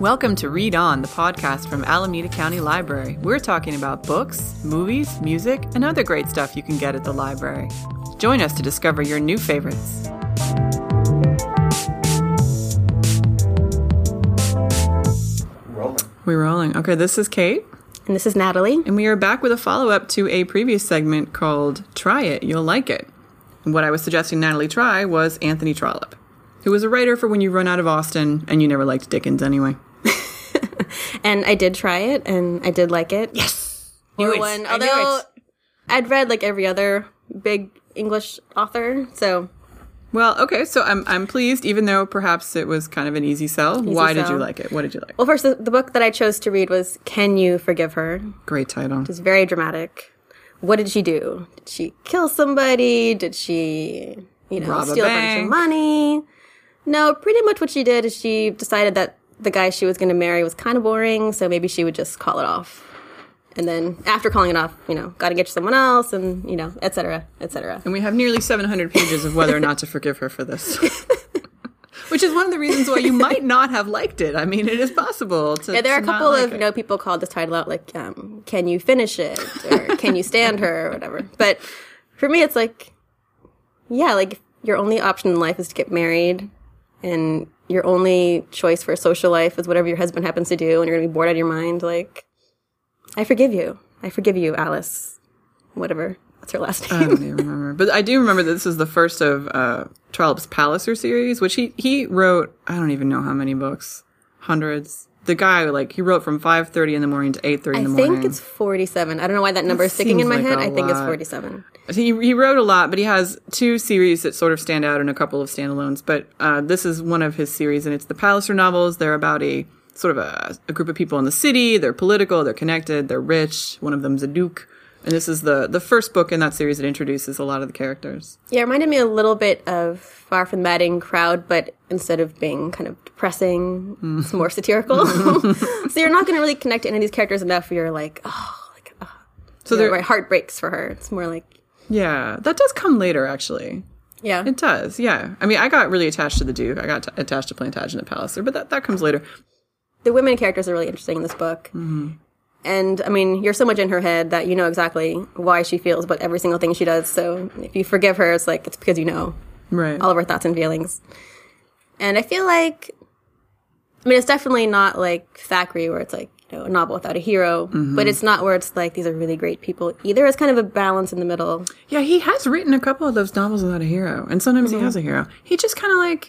Welcome to Read On, the podcast from Alameda County Library. We're talking about books, movies, music, and other great stuff you can get at the library. Join us to discover your new favorites. We're rolling. Okay, this is Kate. And this is Natalie. And we are back with a follow-up to a previous segment called Try It, You'll Like It. And what I was suggesting Natalie try was Anthony Trollope, who was a writer for when you run out of Austin and you never liked Dickens anyway. And I did try it, and I did like it. Yes! New one. Although, I'd read like every other big English author, so... Well, okay, so I'm pleased, even though perhaps it was kind of an easy sell. Did you like it? What did you like? Well, first, the book that I chose to read was Can You Forgive Her? Great title. It's very dramatic. What did she do? Did she kill somebody? Did she, steal a bunch of money? No, pretty much what she did is she decided that the guy she was going to marry was kind of boring, so maybe she would just call it off. And then after calling it off, got to get you someone else and, et cetera, et cetera. And we have nearly 700 pages of whether or not to forgive her for this, which is one of the reasons why you might not have liked it. I mean, it is possible to Yeah, there are a couple of, people called this title out like, can you finish it? Or can you stand her? Or whatever. But for me, it's like, yeah, like your only option in life is to get married and your only choice for a social life is whatever your husband happens to do and you're going to be bored out of your mind, like... I forgive you. I forgive you, Alice. Whatever. That's her last name. I don't even remember. But I do remember that this is the first of Trollope's Palliser series, which he wrote, I don't even know how many books. Hundreds. The guy, he wrote from 5:30 in the morning to 8:30 in the morning. I think it's 47. I don't know why that number is sticking in my head. I think it's 47. He wrote a lot, but he has two series that sort of stand out and a couple of standalones. But this is one of his series, and it's the Palliser novels. They're about a group of people in the city. They're political, they're connected, they're rich. One of them's a duke. And this is the first book in that series that introduces a lot of the characters. Yeah, it reminded me a little bit of Far From the Madding Crowd, but instead of being kind of depressing, it's more satirical. So you're not going to really connect to any of these characters enough where you're like, oh. So my heart breaks for her. It's more like... Yeah, that does come later, actually. Yeah. It does, yeah. I mean, I got really attached to the duke. I got attached to Plantagenet Palliser, but that comes later. The women characters are really interesting in this book. Mm-hmm. And, I mean, you're so much in her head that you know exactly why she feels about every single thing she does. So if you forgive her, it's like, it's because you know. Right. All of her thoughts and feelings. And I feel like, I mean, it's definitely not like Thackeray where it's like, a novel without a hero. Mm-hmm. But it's not where it's like, these are really great people either. It's kind of a balance in the middle. Yeah, he has written a couple of those novels without a hero. And sometimes mm-hmm. he has a hero. He just kind of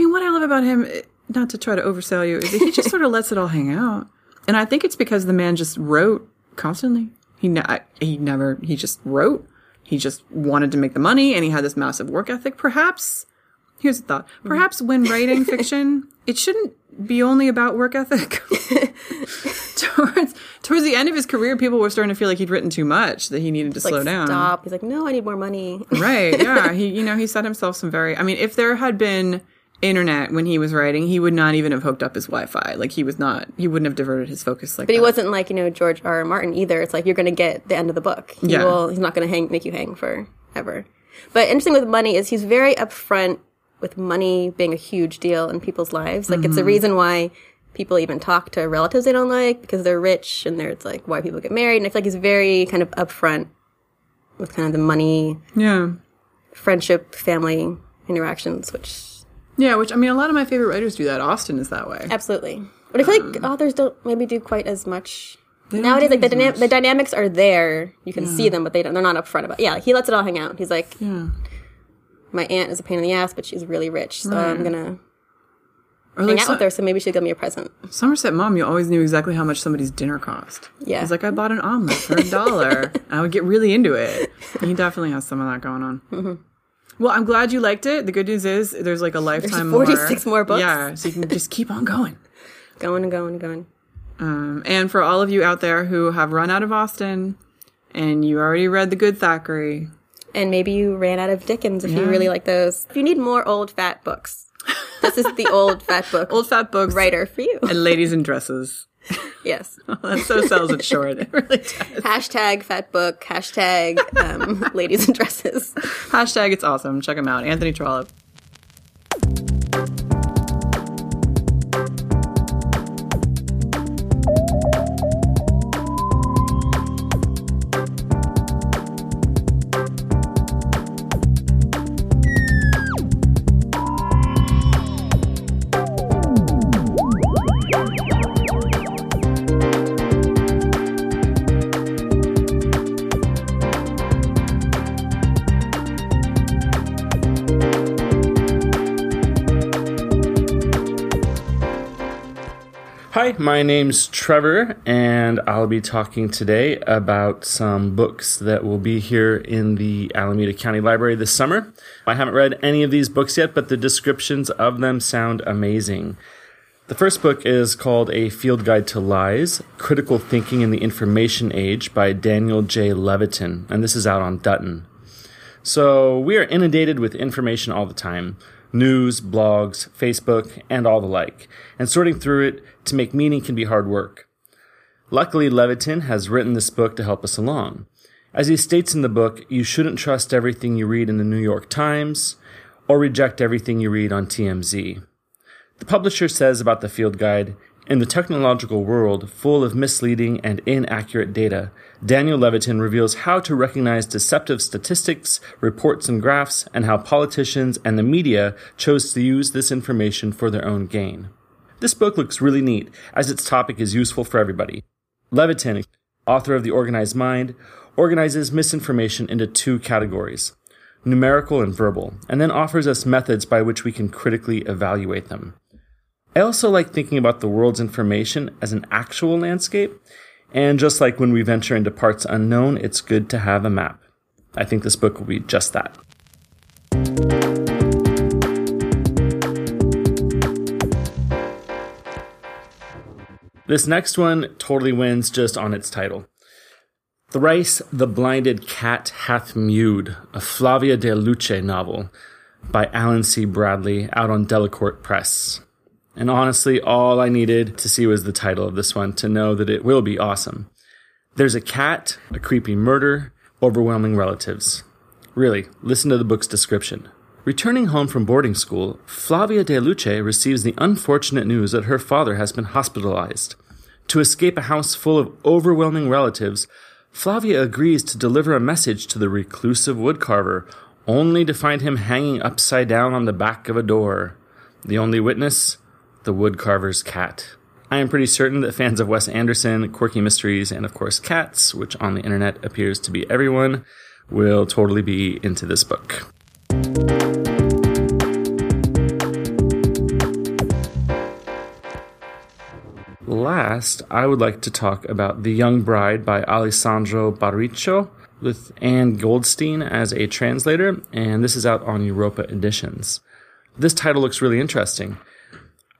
what I love about him... Not to try to oversell you, is that he just sort of lets it all hang out. And I think it's because the man just wrote constantly. He just wrote. He just wanted to make the money, and he had this massive work ethic. Perhaps, here's a thought, perhaps when writing fiction, it shouldn't be only about work ethic. Towards the end of his career, people were starting to feel like he'd written too much, that he needed to slow down. Stop. He's like, no, I need more money. Right, yeah. He set himself some very... I mean, if there had been... internet when he was writing, he would not even have hooked up his Wi-Fi. He wouldn't have diverted his focus like that. But he wasn't like, George R. R. Martin either. It's like, you're going to get the end of the book. He's not going to make you hang forever. But interesting with money is he's very upfront with money being a huge deal in people's lives. Like, mm-hmm. It's the reason why people even talk to relatives they don't like, because they're rich, and it's like why people get married. And I feel like he's very kind of upfront with kind of the money, friendship, family interactions, which... Yeah, which, I mean, a lot of my favorite writers do that. Austin is that way. Absolutely. But I feel like authors don't maybe do quite as much. Nowadays, the dynamics are there. You can see them, but they're not upfront about it. Yeah, he lets it all hang out. He's like, my aunt is a pain in the ass, but she's really rich, so I'm going to hang out with her, so maybe she'll give me a present. Somerset Maugham, you always knew exactly how much somebody's dinner cost. Yeah. He's like, I bought an omelet for $1. I would get really into it. And he definitely has some of that going on. Mm-hmm. Well, I'm glad you liked it. The good news is there's a lifetime more. There's 46 more books. Yeah, so you can just keep on going. Going and going and going. And for all of you out there who have run out of Austin and you already read the good Thackeray. And maybe you ran out of Dickens if you really like those. If you need more old fat books, this is the old fat book. Old fat books. Writer for you. And ladies in dresses. Yes. Oh, that so sells it short. It really does. Hashtag fat book. Hashtag ladies in dresses. Hashtag it's awesome. Check them out. Anthony Trollope. Hi, my name's Trevor, and I'll be talking today about some books that will be here in the Alameda County Library this summer. I haven't read any of these books yet, but the descriptions of them sound amazing. The first book is called A Field Guide to Lies, Critical Thinking in the Information Age by Daniel J. Levitin, and this is out on Dutton. So we are inundated with information all the time. News, blogs, Facebook, and all the like, and sorting through it to make meaning can be hard work. Luckily, Levitin has written this book to help us along. As he states in the book, you shouldn't trust everything you read in the New York Times or reject everything you read on TMZ. The publisher says about the field guide, in the technological world full of misleading and inaccurate data, Daniel Levitin reveals how to recognize deceptive statistics, reports and graphs, and how politicians and the media chose to use this information for their own gain. This book looks really neat, as its topic is useful for everybody. Levitin, author of The Organized Mind, organizes misinformation into two categories, numerical and verbal, and then offers us methods by which we can critically evaluate them. I also like thinking about the world's information as an actual landscape, and just like when we venture into parts unknown, it's good to have a map. I think this book will be just that. This next one totally wins just on its title. Thrice the Blinded Cat Hath Mewed, a Flavia de Luce novel by Alan C. Bradley, out on Delacorte Press. And honestly, all I needed to see was the title of this one to know that it will be awesome. There's a cat, a creepy murder, overwhelming relatives. Really, listen to the book's description. Returning home from boarding school, Flavia de Luce receives the unfortunate news that her father has been hospitalized. To escape a house full of overwhelming relatives, Flavia agrees to deliver a message to the reclusive woodcarver, only to find him hanging upside down on the back of a door. The only witness? The woodcarver's cat. I am pretty certain that fans of Wes Anderson, quirky mysteries, and of course cats, which on the internet appears to be everyone, will totally be into this book. Last, I would like to talk about The Young Bride by Alessandro Baricco with Anne Goldstein as a translator, and this is out on Europa Editions. This title looks really interesting.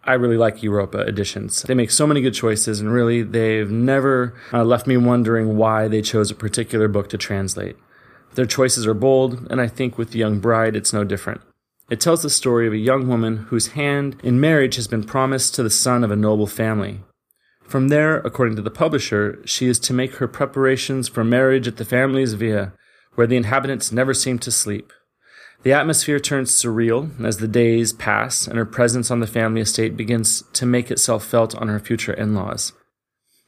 I really like Europa Editions. They make so many good choices, and really, they've never left me wondering why they chose a particular book to translate. Their choices are bold, and I think with The Young Bride, it's no different. It tells the story of a young woman whose hand in marriage has been promised to the son of a noble family. From there, according to the publisher, she is to make her preparations for marriage at the family's villa, where the inhabitants never seem to sleep. The atmosphere turns surreal as the days pass and her presence on the family estate begins to make itself felt on her future in-laws.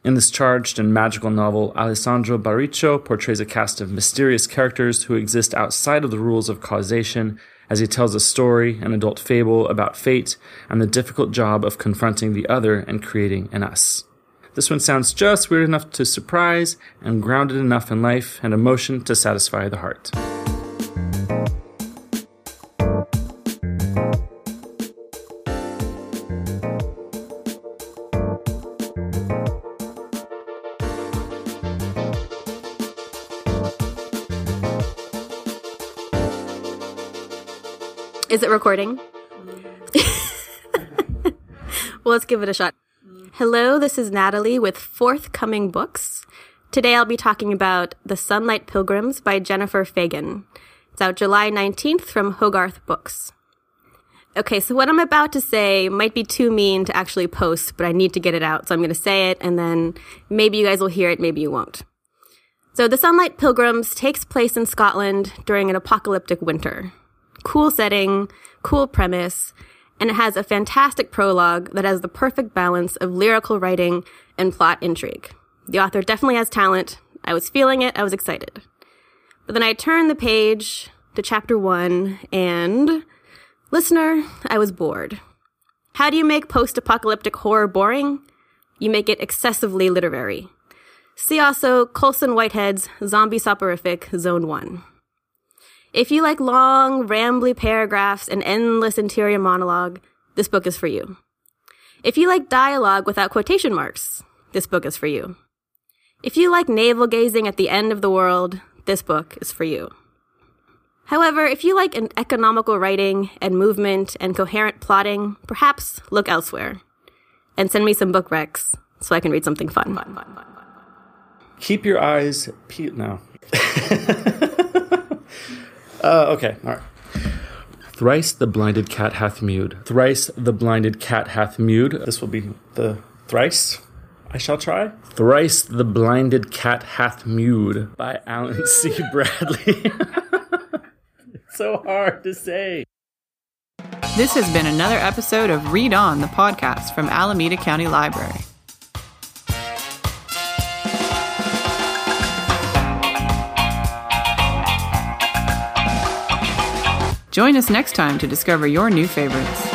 In this charged and magical novel, Alessandro Baricco portrays a cast of mysterious characters who exist outside of the rules of causation as he tells a story, an adult fable about fate, and the difficult job of confronting the other and creating an us. This one sounds just weird enough to surprise and grounded enough in life and emotion to satisfy the heart. Is it recording? Well, let's give it a shot. Hello, this is Natalie with Forthcoming Books. Today I'll be talking about The Sunlight Pilgrims by Jennifer Fagan. It's out July 19th from Hogarth Books. Okay, so what I'm about to say might be too mean to actually post, but I need to get it out, so I'm going to say it, and then maybe you guys will hear it, maybe you won't. So The Sunlight Pilgrims takes place in Scotland during an apocalyptic winter. Cool setting, cool premise, and it has a fantastic prologue that has the perfect balance of lyrical writing and plot intrigue. The author definitely has talent. I was feeling it. I was excited. But then I turned the page to chapter 1 and, listener, I was bored. How do you make post-apocalyptic horror boring? You make it excessively literary. See also Colson Whitehead's zombie soporific Zone One. If you like long, rambly paragraphs and endless interior monologue, this book is for you. If you like dialogue without quotation marks, this book is for you. If you like navel-gazing at the end of the world, this book is for you. However, if you like an economical writing and movement and coherent plotting, perhaps look elsewhere and send me some book recs so I can read something fun. Keep your eyes peeled now. Okay, all right. Thrice the Blinded Cat Hath Mewed. Thrice the Blinded Cat Hath Mewed. This will be the thrice I shall try. Thrice the Blinded Cat Hath Mewed by Alan C. Bradley. It's so hard to say. This has been another episode of Read On, the podcast from Alameda County Library. Join us next time to discover your new favorites.